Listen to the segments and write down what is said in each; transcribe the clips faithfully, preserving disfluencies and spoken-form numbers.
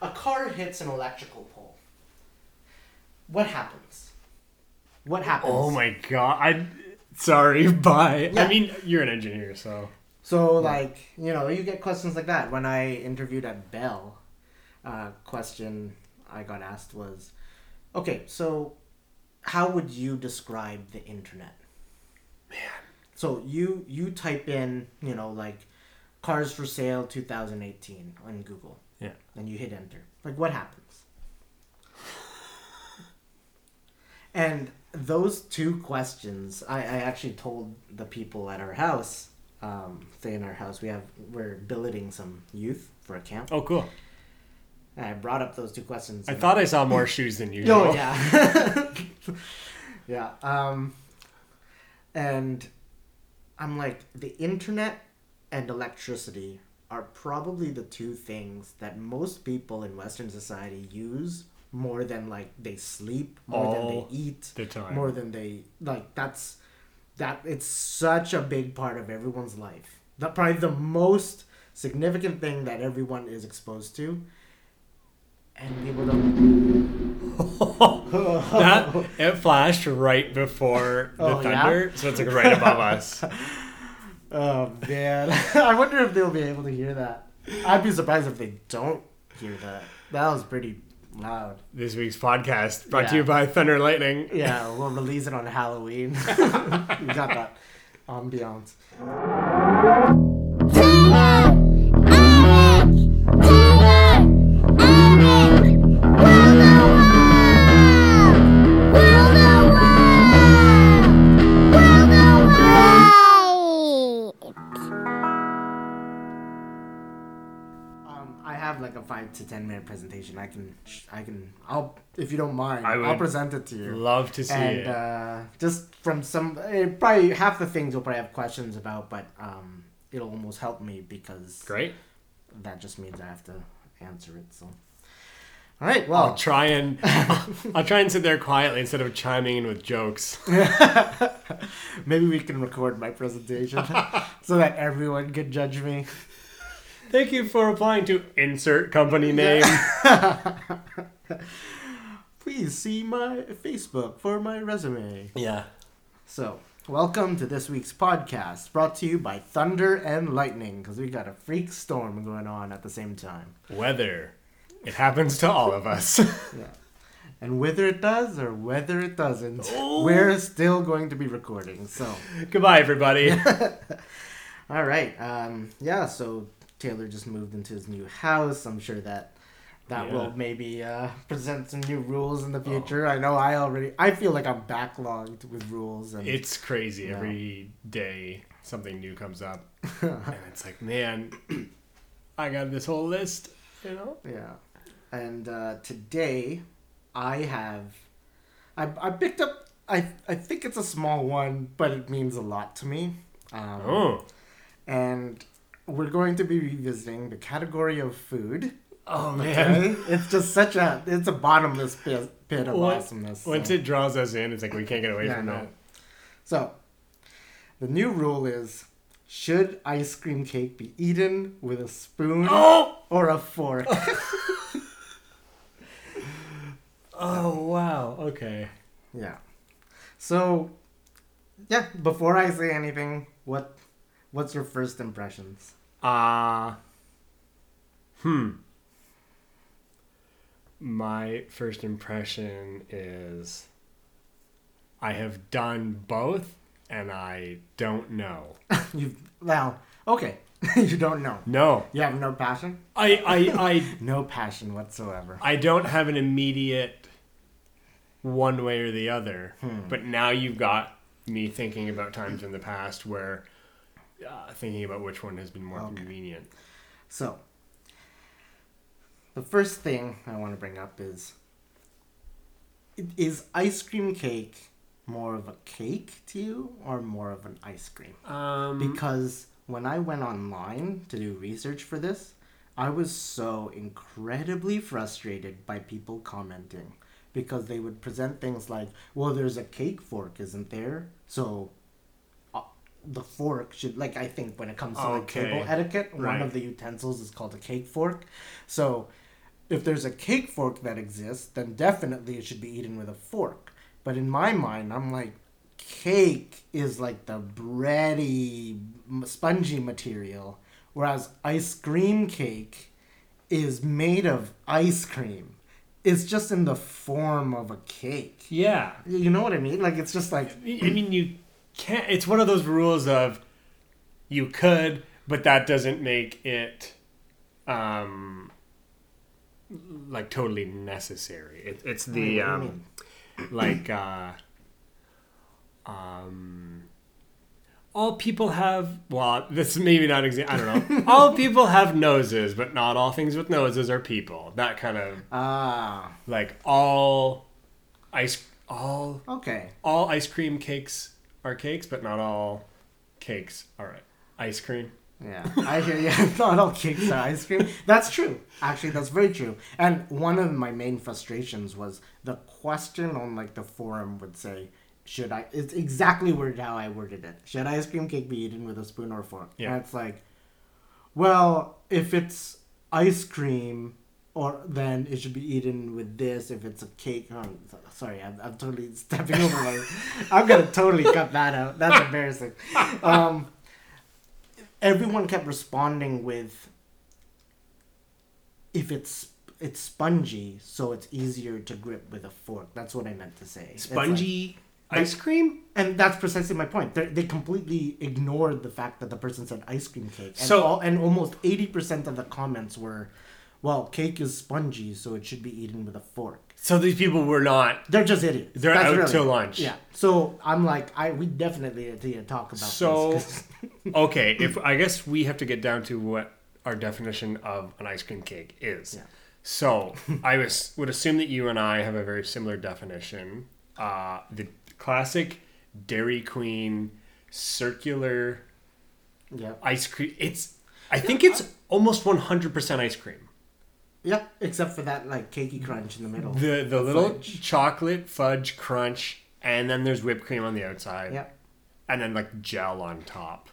A car hits an electrical pole. What happens? What happens? Oh my god. I'm sorry, bye. Yeah. I mean, you're an engineer, so... So, yeah. like, you know, you get questions like that. When I interviewed at Bell, a uh, question I got asked was, okay, so how would you describe the internet? Man. So you, you type in, you know, like, cars for sale two thousand eighteen on Google. Yeah. And you hit enter. Like, what happens? And those two questions, I, I actually told the people at our house, um, stay in our house, we have, we're billeting some youth for a camp. Oh, cool. And I brought up those two questions. I thought I, I saw more shoes than usual. Oh, yeah. Yeah. Um, and I'm like, the internet and electricity are probably the two things that most people in Western society use more than, like, they sleep, more all than they eat, the time. More than they, like, that's, that, it's such a big part of everyone's life. That probably the most significant thing that everyone is exposed to. And people don't... that, it flashed right before the oh, thunder, yeah? So it's, like, right above us. Oh, man. I wonder if they'll be able to hear that. I'd be surprised if they don't hear that. That was pretty... loud. This week's podcast brought yeah. to you by Thunder and Lightning. Yeah, we'll release it on Halloween. We got that ambiance. To ten minute presentation. I can, I can, I'll, if you don't mind, I'll present it to you. Love to see and, it. And uh, just from some, it probably half the things you'll probably have questions about, but um, it'll almost help me because great. That just means I have to answer it. So, all right. Well, I'll try and I'll try and sit there quietly instead of chiming in with jokes. Maybe we can record my presentation so that everyone can judge me. Thank you for applying to insert company name. Yeah. Please see my Facebook for my resume. Yeah. So, welcome to this week's podcast, brought to you by Thunder and Lightning, because we got a freak storm going on at the same time. Weather. It happens to all of us. Yeah. And whether it does or whether it doesn't, oh. we're still going to be recording, so. Goodbye, everybody. All right. Um, yeah, so... Taylor just moved into his new house. I'm sure that that yeah. will maybe uh, present some new rules in the future. Oh. I know I already... I feel like I'm backlogged with rules. And it's crazy. You know. Every day something new comes up. And it's like, man, I got this whole list, you know? Yeah. And uh, today I have... I I picked up... I, I think it's a small one, but it means a lot to me. Um, oh. And... we're going to be revisiting the category of food. Oh, man. Okay? It's just such a... It's a bottomless pit, pit of well, awesomeness. Once so. It draws us in, it's like we can't get away yeah, from no. that. So, the new rule is, should ice cream cake be eaten with a spoon oh! or a fork? Oh. Oh, wow. Okay. Yeah. So, yeah, before I say anything, what... what's your first impressions? Uh, hmm. My first impression is I have done both and I don't know. You've, well, okay. You don't know. No. You have no passion? I, I, I no passion whatsoever. I don't have an immediate one way or the other. Hmm. But now you've got me thinking about times in the past where... Uh, thinking about which one has been more okay. convenient. So, the first thing I want to bring up is, is ice cream cake more of a cake to you or more of an ice cream? Um, because when I went online to do research for this, I was so incredibly frustrated by people commenting because they would present things like, well, there's a cake fork, isn't there? So... the fork should, like, I think when it comes to okay. like table etiquette, right. one of the utensils is called a cake fork. So if there's a cake fork that exists, then definitely it should be eaten with a fork. But in my mind, I'm like, cake is like the bready, spongy material, whereas ice cream cake is made of ice cream. It's just in the form of a cake. Yeah. You know what I mean? Like, it's just like... I mean, you can't... It's one of those rules of you could, but that doesn't make it... Um, like totally necessary. It, it's the um, like uh, um, all people have. Well, this is maybe not exa- I don't know. All people have noses, but not all things with noses are people. That kind of ah, like all ice, all okay, all ice cream cakes are cakes, but not all cakes are ice cream. Yeah, I hear you. Not all cakes are ice cream. That's true. Actually, that's very true. And one of my main frustrations was the question on like the forum would say, should I, it's exactly worded how I worded it. Should ice cream cake be eaten with a spoon or a fork? Yeah. And it's like, well, if it's ice cream, or then it should be eaten with this. If it's a cake, oh, sorry, I'm, I'm totally stepping over my, I'm going to totally cut that out. That's embarrassing. Um... Everyone kept responding with, if it's it's spongy, so it's easier to grip with a fork. That's what I meant to say. Spongy like, ice cream? And that's precisely my point. They're, they completely ignored the fact that the person said ice cream cake. And, so, all, and almost eighty percent of the comments were, well, cake is spongy, so it should be eaten with a fork. So these people were not... They're just idiots. They're that's out really, to lunch. Yeah. So I'm like, I we definitely need to talk about so, this. So, okay, if I guess we have to get down to what our definition of an ice cream cake is. Yeah. So I was, would assume that you and I have a very similar definition. Uh, the classic Dairy Queen circular yep. ice cream. It's. I yeah, think it's I, almost one hundred percent ice cream. Yeah, except for that like cakey crunch in the middle. The the little fudge. Chocolate fudge crunch, and then there's whipped cream on the outside. Yeah, and then like gel on top.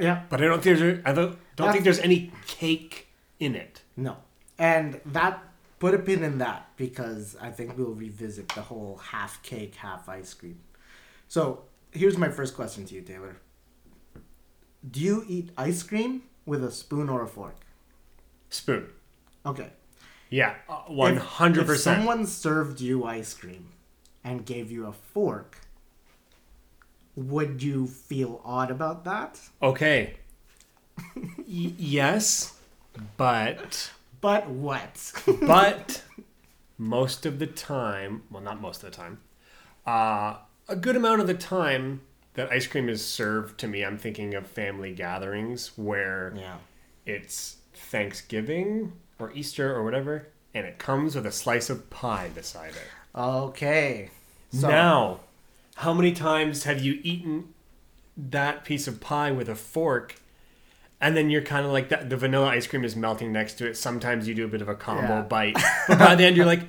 Yeah, but I don't think there's I don't, don't think there's any cake in it. No, and that put a pin in that because I think we'll revisit the whole half cake, half ice cream. So here's my first question to you, Taylor. Do you eat ice cream with a spoon or a fork? Spoon. Okay. Yeah, one hundred percent. If, if someone served you ice cream and gave you a fork, would you feel odd about that? Okay. y- yes, but... But what? But most of the time, well, not most of the time, uh, a good amount of the time that ice cream is served to me, I'm thinking of family gatherings where yeah. it's Thanksgiving... or Easter or whatever, and it comes with a slice of pie beside it. Okay. So. Now, how many times have you eaten that piece of pie with a fork, and then you're kind of like, that, the vanilla ice cream is melting next to it. Sometimes you do a bit of a combo yeah. bite. But by the end, you're like,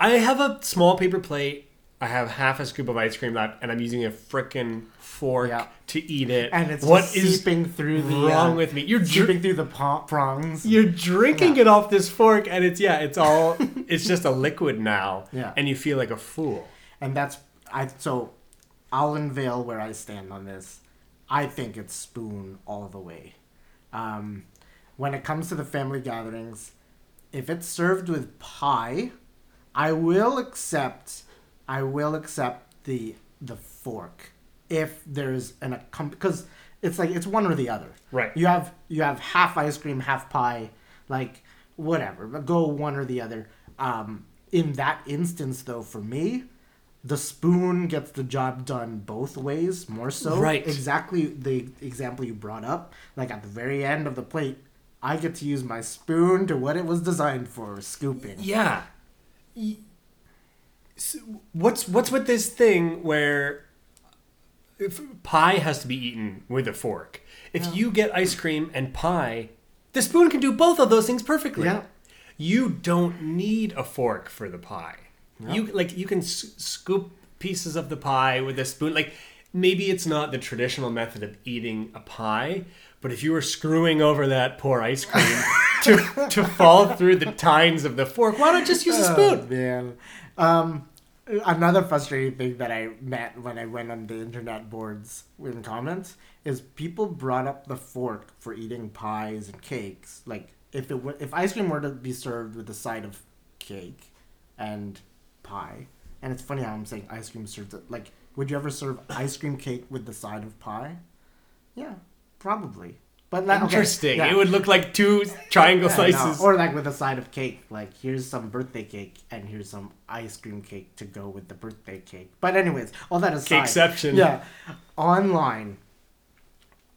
I have a small paper plate. I have half a scoop of ice cream left, and I'm using a frickin' fork yeah. to eat it. And it's what is seeping through the wrong uh, with me? You're dripping dr- through the pom- prongs. You're drinking yeah. it off this fork, and it's yeah, it's all it's just a liquid now. Yeah. And you feel like a fool. And that's I. So I'll unveil where I stand on this. I think it's spoon all the way. Um, when it comes to the family gatherings, if it's served with pie, I will accept. I will accept the the fork if there's an accompan because it's like it's one or the other. Right. You have you have half ice cream, half pie, like whatever. But go one or the other. Um, in that instance, though, for me, the spoon gets the job done both ways more so. Right. Exactly the example you brought up. Like at the very end of the plate, I get to use my spoon to what it was designed for, scooping. Yeah. Y- So what's what's with this thing where if pie has to be eaten with a fork? If yeah. you get ice cream and pie, the spoon can do both of those things perfectly. Yeah. You don't need a fork for the pie. Yeah. You like you can s- scoop pieces of the pie with a spoon. Like maybe it's not the traditional method of eating a pie, but if you were screwing over that poor ice cream to to fall through the tines of the fork. Why not just use a spoon? Oh, man. Um, another frustrating thing that I met when I went on the internet boards in comments is people brought up the fork for eating pies and cakes. Like, if it w- if ice cream were to be served with a side of cake and pie, and it's funny how I'm saying ice cream serves it. Like, would you ever serve ice cream cake with the side of pie? Yeah, probably. But like, interesting. Okay, yeah. It would look like two triangle yeah, slices. No. Or like with a side of cake. Like, here's some birthday cake and here's some ice cream cake to go with the birthday cake. But anyways, all that aside. Cakeception. Yeah. Online,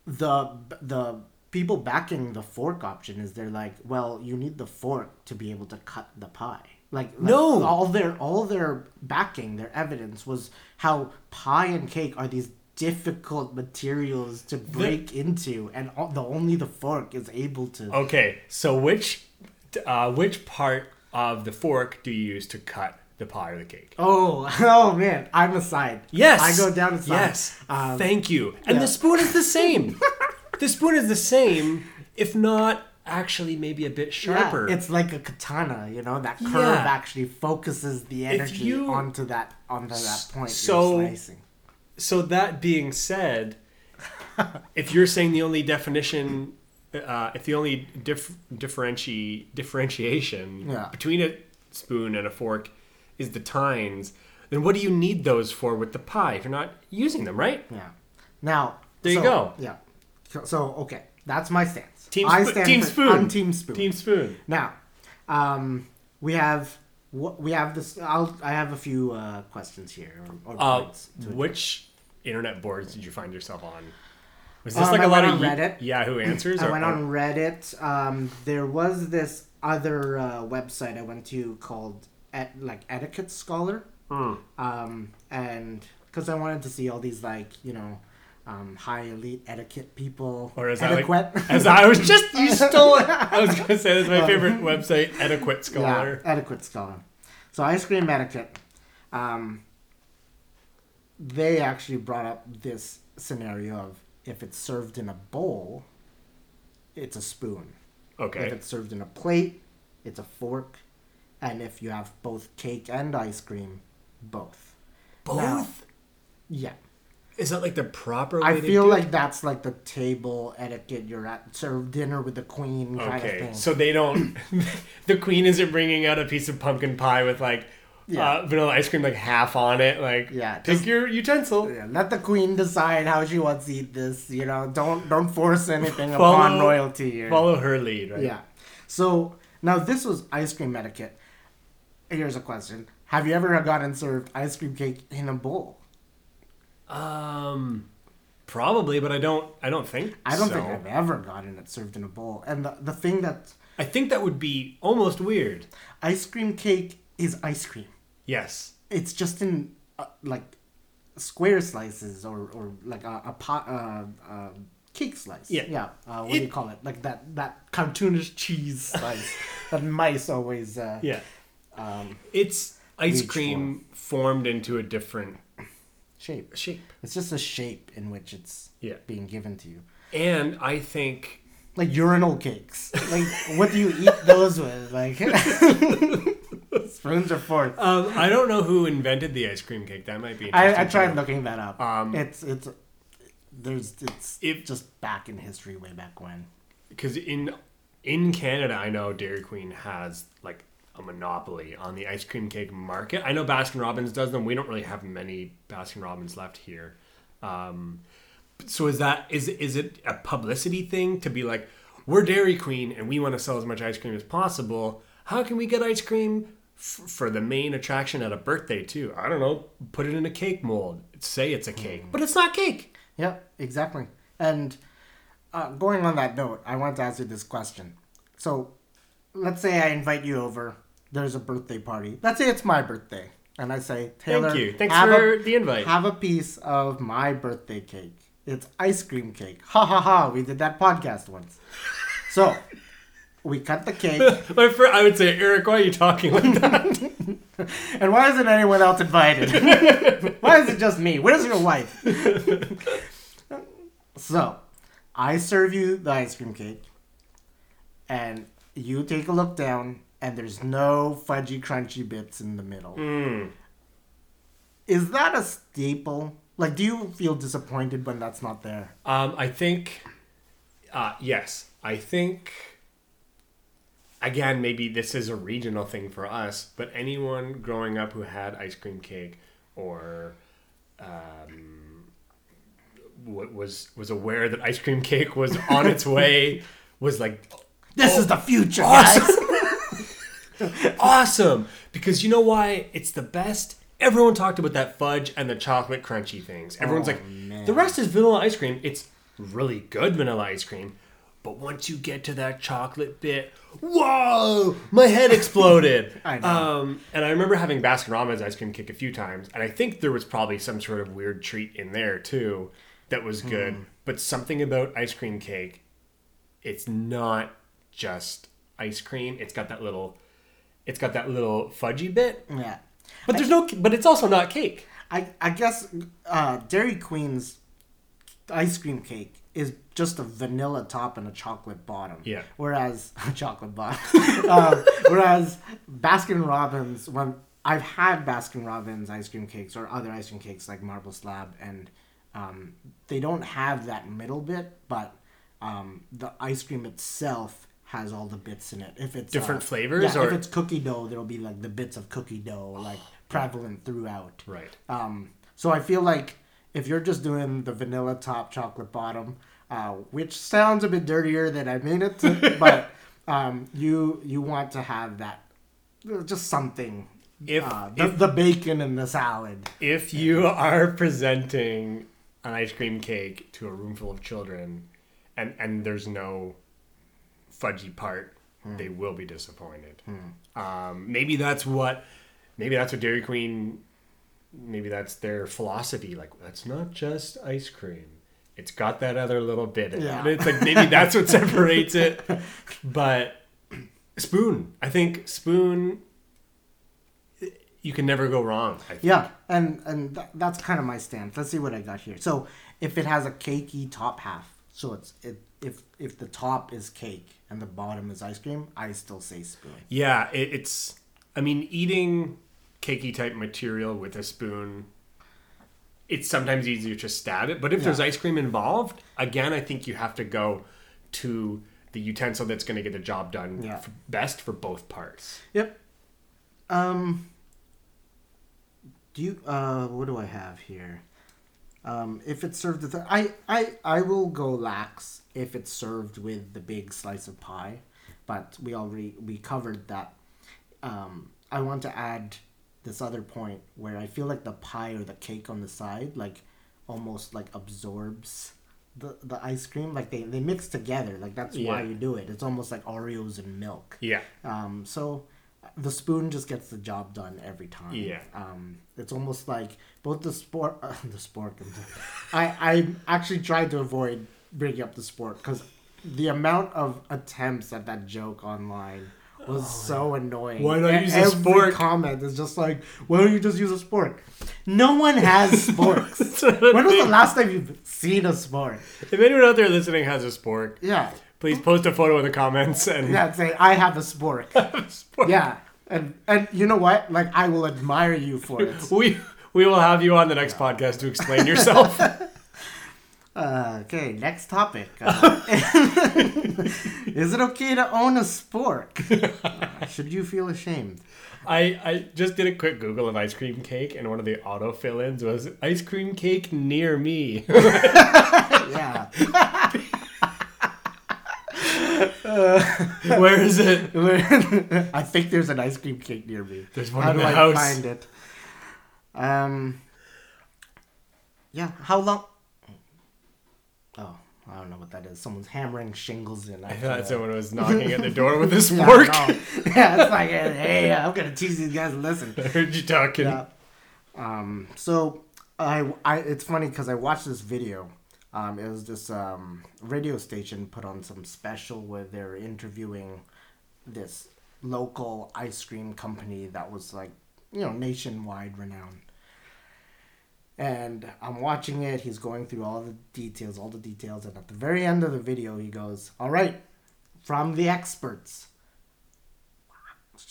the the people backing the fork option is they're like, well, you need the fork to be able to cut the pie. Like, like no. all their all their backing, their evidence was how pie and cake are these difficult materials to break the, into, and the only the fork is able to. Okay, so which uh, which part of the fork do you use to cut the pie or the cake? Oh, oh man, I'm a side. Yes, I go down a side. Yes, um, thank you. And yeah. the spoon is the same. The spoon is the same, if not actually maybe a bit sharper. Yeah, it's like a katana, you know. That curve yeah. actually focuses the energy you, onto that onto that point. So. You're slicing. So that being said, if you're saying the only definition, uh, if the only dif- differenti- differentiation yeah. between a spoon and a fork is the tines, then what do you need those for with the pie if you're not using them, right? Yeah. Now, there so, you go. Yeah. So, okay. That's my stance. Team, sp- I stand team for, spoon. I'm team spoon. Team spoon. Now, um, we have... We have this. I'll, I have a few uh, questions here. Or, or uh, points which internet boards did you find yourself on? Was this um, like I a lot of Reddit? Yahoo Answers? I or, went on Reddit. Um, there was this other uh, website I went to called et- like Etiquette Scholar, mm. um, and because I wanted to see all these like you know. Um, high elite etiquette people. Or as etiquette. I like, as I was just you stole it. I was gonna say that's my favorite website, Etiquette Scholar. Yeah, Etiquette Scholar. So ice cream etiquette. Um, they actually brought up this scenario of if it's served in a bowl, it's a spoon. Okay. If it's served in a plate, it's a fork, and if you have both cake and ice cream, both. Both. Now, yeah. Is that like the proper way I to do it? I feel like that's like the table etiquette. You're at serve dinner with the queen kind okay. of thing. So they don't... the queen isn't bringing out a piece of pumpkin pie with like yeah. uh, vanilla ice cream like half on it. Like, yeah, just, pick your utensil. Yeah, let the queen decide how she wants to eat this. You know, don't don't force anything follow, upon royalty. Or, follow her lead, right? Yeah. So now this was ice cream etiquette. Here's a question. Have you ever gotten served ice cream cake in a bowl? Um, probably, but I don't. I don't think. I don't so. think I've ever gotten it served in a bowl. And the the thing that I think that would be almost weird. Ice cream cake is ice cream. Yes, it's just in uh, like square slices or or like a a pot, uh, uh, cake slice. Yeah, yeah. Uh, what it, do you call it? Like that that cartoonish cheese slice that mice always. Uh, yeah. Um, it's ice cream for. formed into a different. Shape. Shape. It's just a shape in which it's yeah. being given to you. And I think... Like urinal cakes. Like, what do you eat those with? Like spoons or forks. Um, I don't know who invented the ice cream cake. That might be interesting. I, I tried looking that up. Um, it's it's there's it's if, just back in history, way back when. Because in, in Canada, I know Dairy Queen has like... a monopoly on the ice cream cake market. I know Baskin Robbins does them. We don't really have many Baskin Robbins left here. Um, so is that is is it a publicity thing to be like, we're Dairy Queen and we want to sell as much ice cream as possible. How can we get ice cream f- for the main attraction at a birthday too? I don't know. Put it in a cake mold. Say it's a cake, mm. but it's not cake. Yeah, exactly. And uh, going on that note, I want to ask you this question. So let's say I invite you over. There's a birthday party. Let's say it's my birthday. And I say, Taylor, thank you. Thanks for a, the invite. Have a piece of my birthday cake. It's ice cream cake. Ha ha ha. We did that podcast once. So, we cut the cake. My friend, I would say, Eric, why are you talking like that? And why isn't anyone else invited? Why is it just me? Where's your wife? So, I serve you the ice cream cake. And you take a look down, and there's no fudgy, crunchy bits in the middle. Mm. Is that a staple? Like, do you feel disappointed when that's not there? Um, I think, uh, yes. I think, again, maybe this is a regional thing for us, but anyone growing up who had ice cream cake or um, was was aware that ice cream cake was on its way was like, this oh, is the future, awesome. Guys. Awesome. Because you know why? It's the best. Everyone talked about that fudge and the chocolate crunchy things. Everyone's oh, like, man. The rest is vanilla ice cream. It's really good vanilla ice cream. But once you get to that chocolate bit, whoa, my head exploded. I know. Um, and I remember having Baskin Robbins ice cream cake a few times. And I think there was probably some sort of weird treat in there, too, that was good. Mm. But something about ice cream cake, it's not just ice cream. It's got that little, it's got that little fudgy bit. Yeah. But there's I, no, but it's also not cake. I, I guess uh, Dairy Queen's ice cream cake is just a vanilla top and a chocolate bottom. Yeah. Whereas, chocolate bottom. uh, whereas Baskin Robbins, when I've had Baskin Robbins ice cream cakes or other ice cream cakes like Marble Slab, and um, they don't have that middle bit, but um, the ice cream itself has all the bits in it. If it's different uh, flavors, yeah, or if it's cookie dough, there'll be like the bits of cookie dough like prevalent throughout. Right. Um, so I feel like if you're just doing the vanilla top, chocolate bottom, uh, which sounds a bit dirtier than I mean it, to, but um, you you want to have that just something. If, uh, the, if the bacon and the salad. If you are presenting an ice cream cake to a room full of children, and and there's no fudgy part, hmm. they will be disappointed. Hmm. Um, maybe that's what, maybe that's what Dairy Queen, maybe that's their philosophy. Like, that's not just ice cream. It's got that other little bit in yeah. it. And it's like, maybe that's what separates it. But spoon, I think spoon, you can never go wrong. I think. Yeah. And, and th- that's kind of my stance. Let's see what I got here. So if it has a cakey top half, so it's, it, If if the top is cake and the bottom is ice cream, I still say spoon. Yeah, it, it's... I mean, eating cakey-type material with a spoon, it's sometimes easier to stab it. But if yeah. there's ice cream involved, again, I think you have to go to the utensil that's going to get the job done yeah. f- best for both parts. Yep. Um. Do you... Uh, what do I have here? Um, if it's served with... I, I, I will go lax if it's served with the big slice of pie. But we already... We covered that. Um, I want to add this other point where I feel like the pie or the cake on the side, like, almost, like, absorbs the, the ice cream. Like, they, they mix together. Like, that's yeah. why you do it. It's almost like Oreos and milk. Yeah. Um, so... The spoon just gets the job done every time. Yeah. Um, it's almost like both the sport... Uh, the sport... And the, I, I actually tried to avoid bringing up the sport because the amount of attempts at that joke online was oh, so annoying. Why don't you use a sport? Every comment is just like, why don't you just use a spork? No one has sporks. When was the last time you've seen a spork? If anyone out there listening has a spork... Yeah. Please post a photo in the comments and yeah, say I have a spork. I have a spork. Yeah, and and you know what? Like, I will admire you for it. We we will have you on the next yeah. podcast to explain yourself. Uh, okay, next topic. Uh, is it okay to own a spork? Uh, should you feel ashamed? I I just did a quick Google of ice cream cake, and one of the auto fill-ins was ice cream cake near me. Yeah. Uh, where is it? I think there's an ice cream cake near me. There's one how in the house. How do I find it? Um. Yeah. How long? Oh, I don't know what that is. Someone's hammering shingles in. I, I thought someone was knocking at the door with a spork. Yeah, no. Yeah, it's like, hey, I'm gonna tease these guys. Listen, I heard you talking. Yeah. Um. So I, I, it's funny because I watched this video. Um, it was this um, radio station put on some special where they were interviewing this local ice cream company that was, like, you know, nationwide renowned. And I'm watching it. He's going through all the details, all the details. And at the very end of the video, he goes, all right, from the experts,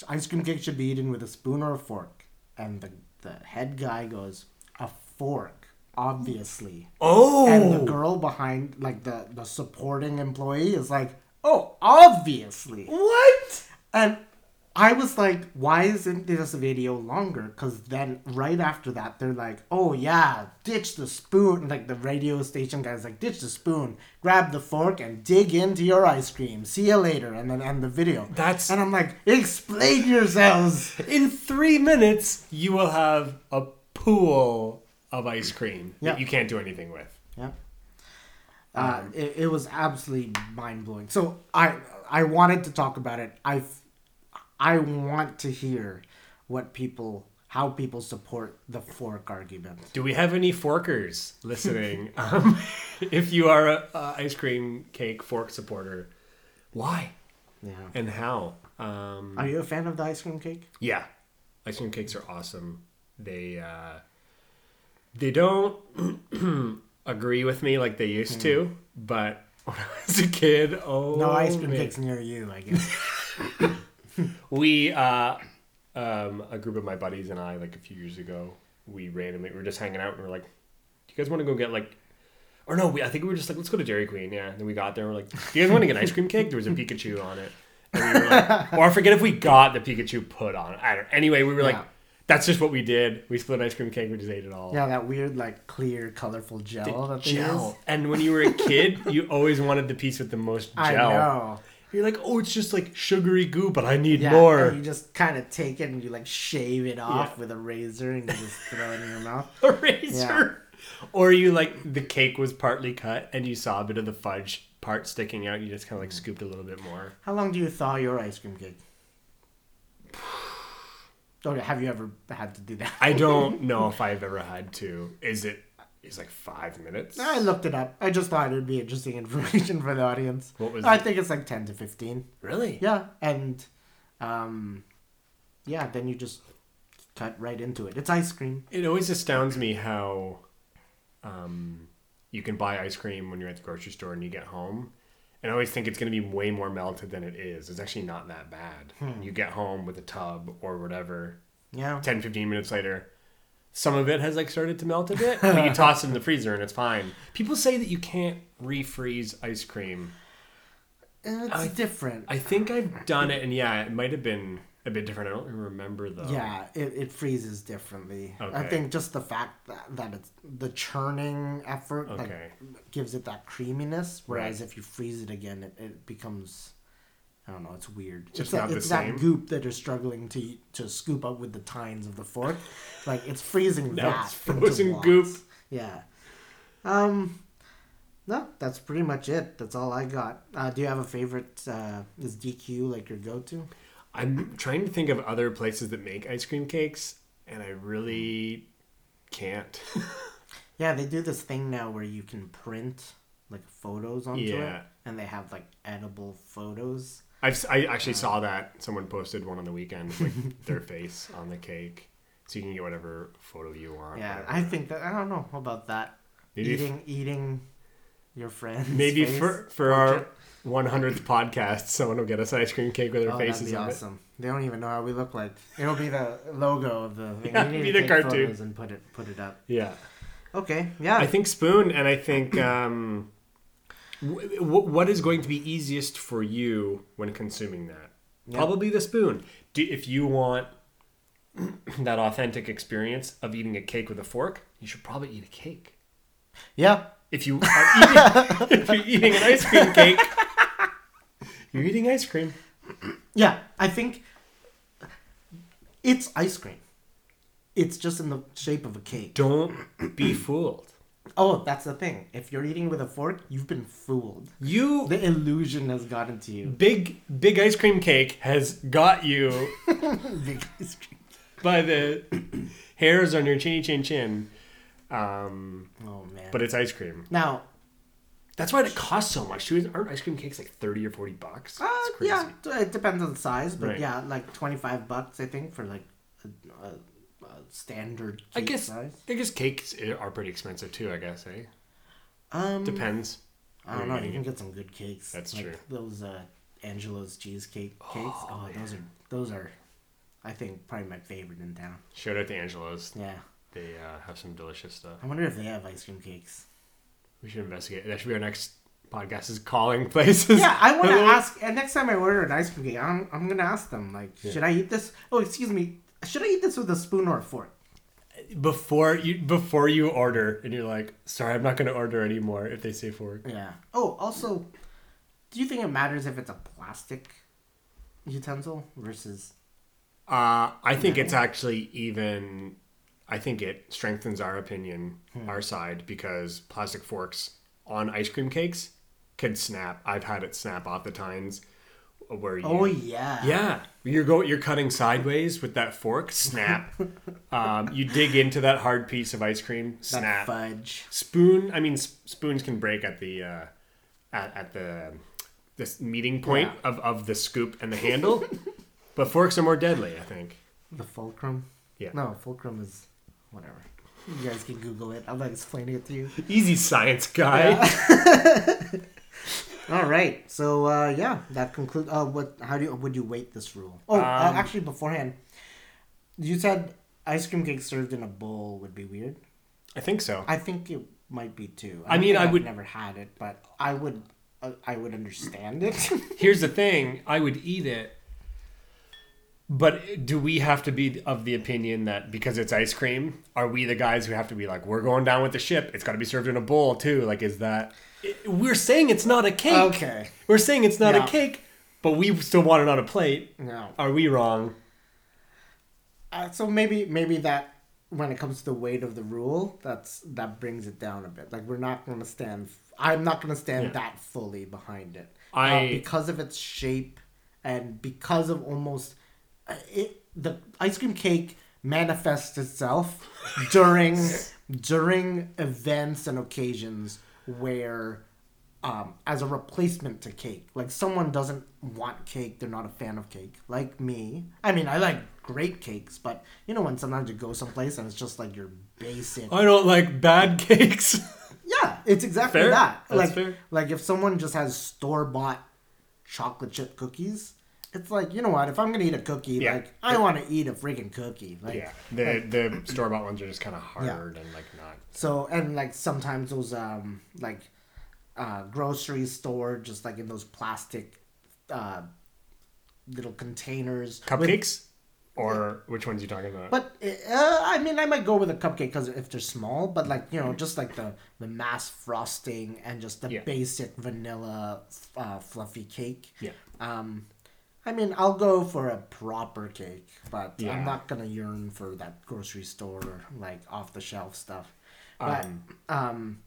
ice cream cake should be eaten with a spoon or a fork. And the, the head guy goes, a fork, obviously. Oh! And the girl behind, like, the, the supporting employee is like, oh, obviously. What? And I was like, why isn't this video longer? Because then right after that, they're like, oh, yeah, ditch the spoon. Like, the radio station guy's like, ditch the spoon, grab the fork, and dig into your ice cream. See you later. And then end the video. That's... And I'm like, explain yourselves. In three minutes, you will have a pool of ice cream yep. that you can't do anything with. Yeah. Uh, mm. it, it was absolutely mind-blowing. So I, I wanted to talk about it. I I want to hear what people, how people support the fork argument. Do we have any forkers listening? um, if you are a, a ice cream cake fork supporter, why? Yeah. And how? Um, are you a fan of the ice cream cake? Yeah, ice cream cakes are awesome. They uh, they don't agree with me like they used mm. to, but when I was a kid, oh, no ice cream man. Cakes near you, I guess. We, uh, um, a group of my buddies and I, like a few years ago, we randomly, we were just hanging out and we were like, do you guys want to go get like, or no, we, I think we were just like, let's go to Dairy Queen. Yeah. And then we got there and we're like, do you guys want to get an ice cream cake? There was a Pikachu on it. And we were like, or I forget if we got the Pikachu put on it. I don't, anyway, we were yeah. like, that's just what we did. We split an ice cream cake. We just ate it all. Yeah, that weird, like, clear, colorful gel. The that gel. And when you were a kid, you always wanted the piece with the most gel. I know. You're like, oh, it's just like sugary goo, but I need yeah, more. And you just kind of take it and you like shave it off yeah. with a razor and you just throw it in your mouth. A razor? Yeah. Or you like, the cake was partly cut and you saw a bit of the fudge part sticking out. You just kind of like scooped a little bit more. How long do you thaw your ice cream cake? Okay, have you ever had to do that? I don't know if I've ever had to. Is it? It's like five minutes. I looked it up. I just thought it would be interesting information for the audience. What was I it? think it's like ten to fifteen. Really? Yeah. And, um, yeah, then you just cut right into it. It's ice cream. It always astounds me how um, you can buy ice cream when you're at the grocery store and you get home. And I always think it's going to be way more melted than it is. It's actually not that bad. Hmm. You get home with a tub or whatever. Yeah. ten, fifteen minutes later. Some of it has, like, started to melt a bit, but you toss it in the freezer and it's fine. People say that you can't refreeze ice cream. It's I, different. I think I've done it, and, yeah, it might have been a bit different. I don't remember, though. Yeah, it, it freezes differently. Okay. I think just the fact that, that it's the churning effort okay. like, gives it that creaminess, whereas right. if you freeze it again, it, it becomes... I don't know, it's weird. Just it's not that, the it's same. That goop that you're struggling to to scoop up with the tines of the fork. Like, it's freezing no, that. It's frozen goop. Yeah. Um, no, that's pretty much it. That's all I got. Uh, do you have a favorite? Uh, is D Q like your go-to? I'm trying to think of other places that make ice cream cakes, and I really can't. Yeah, they do this thing now where you can print, like, photos onto yeah. it. And they have, like, edible photos. I've, I actually uh, saw that. Someone posted one on the weekend with, like, their face on the cake. So you can get whatever photo you want. Yeah, whatever. I think that... I don't know about that. Maybe eating f- eating your friend's Maybe face. for, for our one hundredth podcast, someone will get us ice cream cake with their oh, faces on it. That'd be awesome. They don't even know how we look like. It'll be the logo of the thing. Yeah, it'll be the cartoon. Photos and put it, put it up. Yeah. Okay, yeah. I think spoon, and I think... Um, What is going to be easiest for you when consuming that? Yep. Probably the spoon. Do, if you want that authentic experience of eating a cake with a fork, you should probably eat a cake. Yeah. If, you are eating, if you're eating an ice cream cake, you're eating ice cream. Yeah, I think it's ice cream. It's just in the shape of a cake. Don't be fooled. Oh, that's the thing. If you're eating with a fork, you've been fooled. You... The illusion has gotten to you. Big, big ice cream cake has got you. Big ice cream by the hairs on your chinny chin chin. Um, oh, man. But it's ice cream. Now... That's why it costs so much. Aren't ice cream cakes like thirty or forty bucks? Uh, it's crazy. Yeah, it depends on the size. But right. yeah, like twenty-five bucks, I think, for like... A, a, Uh, standard cake I guess, size. I guess cakes are pretty expensive too, I guess, eh? Um, Depends. I don't know. You can it. get some good cakes. That's like true. Those uh, Angelo's cheesecake cakes. Oh, oh those are those are, I think, probably my favorite in town. Shout out to Angelo's. Yeah, they uh, have some delicious stuff. I wonder if they have ice cream cakes. We should investigate. That should be our next podcast. Is calling places. Yeah, I want to ask. And next time I order an ice cream cake, I'm I'm gonna ask them. Like, yeah. should I eat this? Oh, excuse me. Should I eat this with a spoon or a fork? Before you before you order, and you're like, sorry, I'm not going to order anymore if they say fork. Yeah. Oh, also, do you think it matters if it's a plastic utensil versus... Uh, I think metal? It's actually even... I think it strengthens our opinion, hmm. our side, because plastic forks on ice cream cakes can snap. I've had it snap off the tines. Where you, oh yeah, yeah. You're go, you're cutting sideways with that fork. Snap. um, you dig into that hard piece of ice cream. Snap. That fudge. Spoon. I mean, sp- spoons can break at the uh, at at the this meeting point yeah. of, of the scoop and the handle, but forks are more deadly. I think. The fulcrum. Yeah. No, fulcrum is whatever. You guys can Google it. I'm not explaining it to you. Easy science guy. Yeah. All right, so uh, yeah, that concludes. Uh, what? How do you would you weight this rule? Oh, um, uh, actually, beforehand, you said ice cream cake served in a bowl would be weird. I think so. I think it might be too. I, I mean, I I've would never had it, but I would, uh, I would understand it. Here's the thing: I would eat it, but do we have to be of the opinion that because it's ice cream, are we the guys who have to be like, we're going down with the ship? It's got to be served in a bowl too. Like, is that? We're saying it's not a cake. Okay. We're saying it's not yeah. a cake, but we still want it on a plate. No. Are we wrong? Uh, so maybe maybe that when it comes to the weight of the rule, that's that brings it down a bit. Like we're not going to stand. I'm not going to stand yeah. that fully behind it. I uh, because of its shape and because of almost uh, it, the ice cream cake manifests itself during during events and occasions. Where, um, as a replacement to cake, like someone doesn't want cake, they're not a fan of cake, like me. I mean, I like great cakes, but you know when sometimes you go someplace and it's just like your basic... I don't like bad cakes. Yeah, it's exactly fair. that. That's like, fair. Like if someone just has store-bought chocolate chip cookies... It's like, you know what, if I'm going to eat a cookie, yeah. like, I want to eat a freaking cookie. Like, yeah, the like, the store-bought ones are just kind of hard yeah. and, like, not... So, and, like, sometimes those, um, like, uh, grocery store, just, like, in those plastic uh, little containers. Cupcakes? With, or yeah. which ones are you talking about? But, uh, I mean, I might go with a cupcake because if they're small, but, like, you know, just, like, the, the mass frosting and just the yeah. basic vanilla uh, fluffy cake. Yeah. Um... I mean, I'll go for a proper cake, but yeah. I'm not going to yearn for that grocery store, like, off-the-shelf stuff. But, um, um,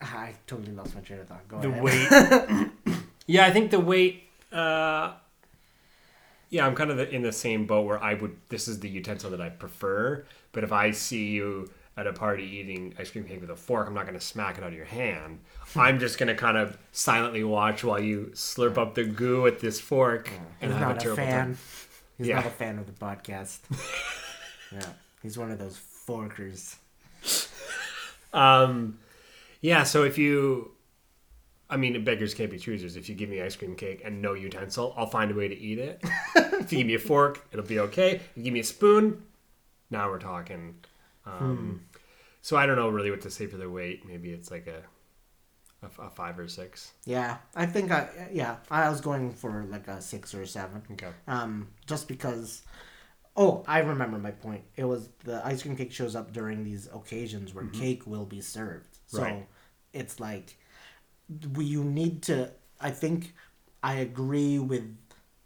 I totally lost my train of thought. Go the ahead. Weight. yeah, I think the weight, uh, yeah, I'm kind of in the same boat where I would, this is the utensil that I prefer, but if I see you at a party eating ice cream cake with a fork, I'm not going to smack it out of your hand. I'm just going to kind of silently watch while you slurp up the goo with this fork. Yeah. And he's have not a, a fan. Time. He's yeah. not a fan of the podcast. yeah, he's one of those forkers. Um, yeah. So if you, I mean, beggars can't be choosers. If you give me ice cream cake and no utensil, I'll find a way to eat it. If you give me a fork, it'll be okay. If you give me a spoon, now we're talking. Um, hmm. So I don't know really what to say for the weight. Maybe it's like a, a, a five or six. Yeah, I think I yeah I was going for like a six or a seven. Okay. Um, just because. Oh, I remember my point. It was the ice cream cake shows up during these occasions where mm-hmm. cake will be served. So right. it's like we you need to. I think I agree with.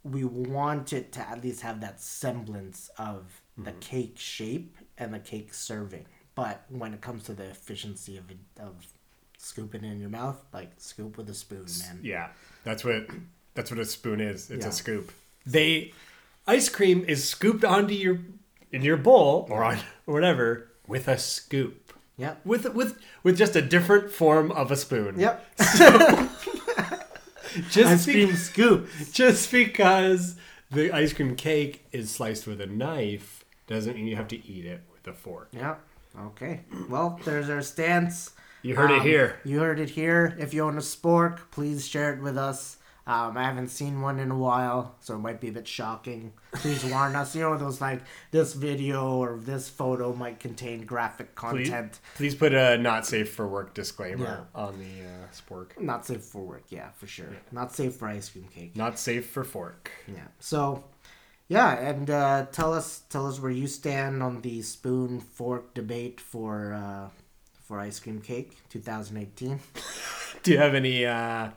We want it to at least have that semblance of the mm-hmm. cake shape and the cake serving. But when it comes to the efficiency of it, of scooping it in your mouth, like scoop with a spoon, man. Yeah, that's what that's what a spoon is. It's yeah. a scoop. They ice cream is scooped onto your in your bowl or on or whatever with a scoop. Yeah, with with with just a different form of a spoon. Yep. So, just ice cream be- scoop. Just because the ice cream cake is sliced with a knife doesn't mean you have to eat it with a fork. Yeah. Okay. Well, there's our stance. You heard um, it here. You heard it here. If you own a spork, please share it with us. Um, I haven't seen one in a while, so it might be a bit shocking. Please warn us. You know, those like, this video or this photo might contain graphic content. Please, please put a not safe for work disclaimer yeah. on the uh, spork. Not safe for work, yeah, for sure. Yeah. Not safe for ice cream cake. Not safe for fork. Yeah, so... Yeah, and uh, tell us tell us where you stand on the spoon fork debate for uh, for ice cream cake twenty eighteen. Do you have any uh,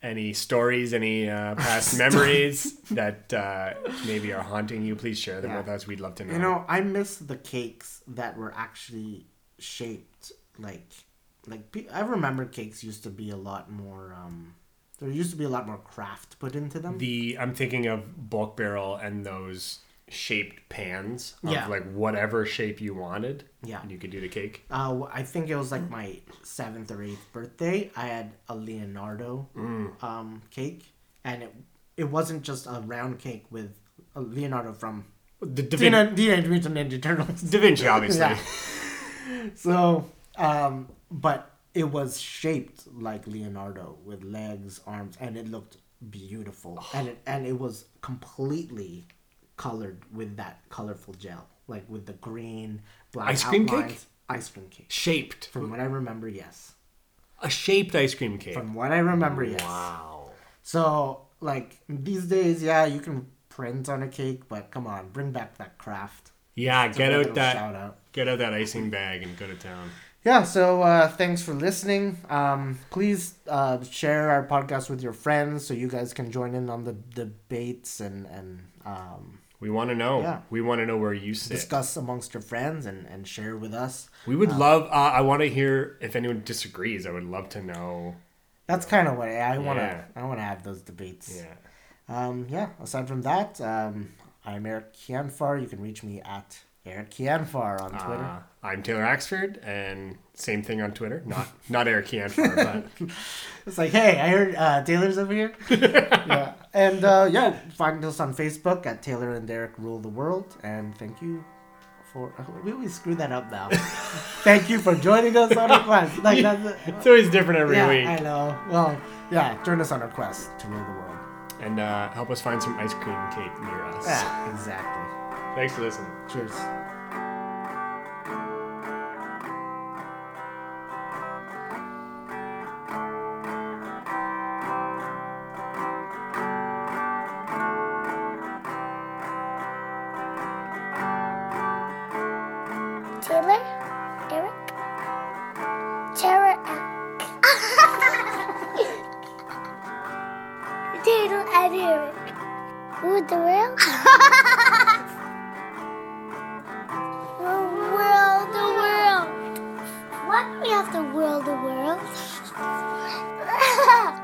any stories, any uh, past memories that uh, maybe are haunting you? Please share them yeah. with us. We'd love to know. You know, I miss the cakes that were actually shaped like like I remember cakes used to be a lot more. Um, There used to be a lot more craft put into them. The I'm thinking of bulk barrel and those shaped pans of yeah. like whatever shape you wanted. Yeah. And you could do the cake. Uh, I think it was like my seventh or eighth birthday. I had a Leonardo mm. um, cake. And it it wasn't just a round cake with a Leonardo from the Da Vinci Ninja Turtles. Da Vinci, obviously. Yeah. So, um, but... It was shaped like Leonardo with legs, arms, and it looked beautiful. Oh. And it and it was completely colored with that colorful gel, like with the green, black ice cream outlines. Cake? Ice cream cake. Shaped. From what I remember, yes. A shaped ice cream cake. From what I remember, yes. Wow. So, like, these days, yeah, you can print on a cake, but come on, bring back that craft. Yeah, get out that, out. get out that icing bag and go to town. Yeah, so uh, thanks for listening. Um, please uh, share our podcast with your friends so you guys can join in on the debates. And, and um, we want to know. Yeah. We want to know where you sit. Discuss amongst your friends and, and share with us. We would um, love, uh, I want to hear if anyone disagrees. I would love to know. That's kind of what I want to yeah. I want to have those debates. Yeah. Um, yeah, aside from that, um, I'm Eric Kianfar. You can reach me at... Eric Kianfar on Twitter. Uh, I'm Taylor Axford, and same thing on Twitter. Not not Eric Kianfar, but... It's like, hey, I heard uh, Taylor's over here. yeah. And, uh, yeah, find us on Facebook at Taylor and Derek Rule the World. And thank you for... Uh, we always screw that up now. Thank you for joining us on our quest. Like, that's, uh, it's always different every yeah, week. I know. Well, yeah, join us on our quest to rule the world. And uh, help us find some ice cream cake near us. Yeah, exactly. Thanks for listening. Cheers. World, the world.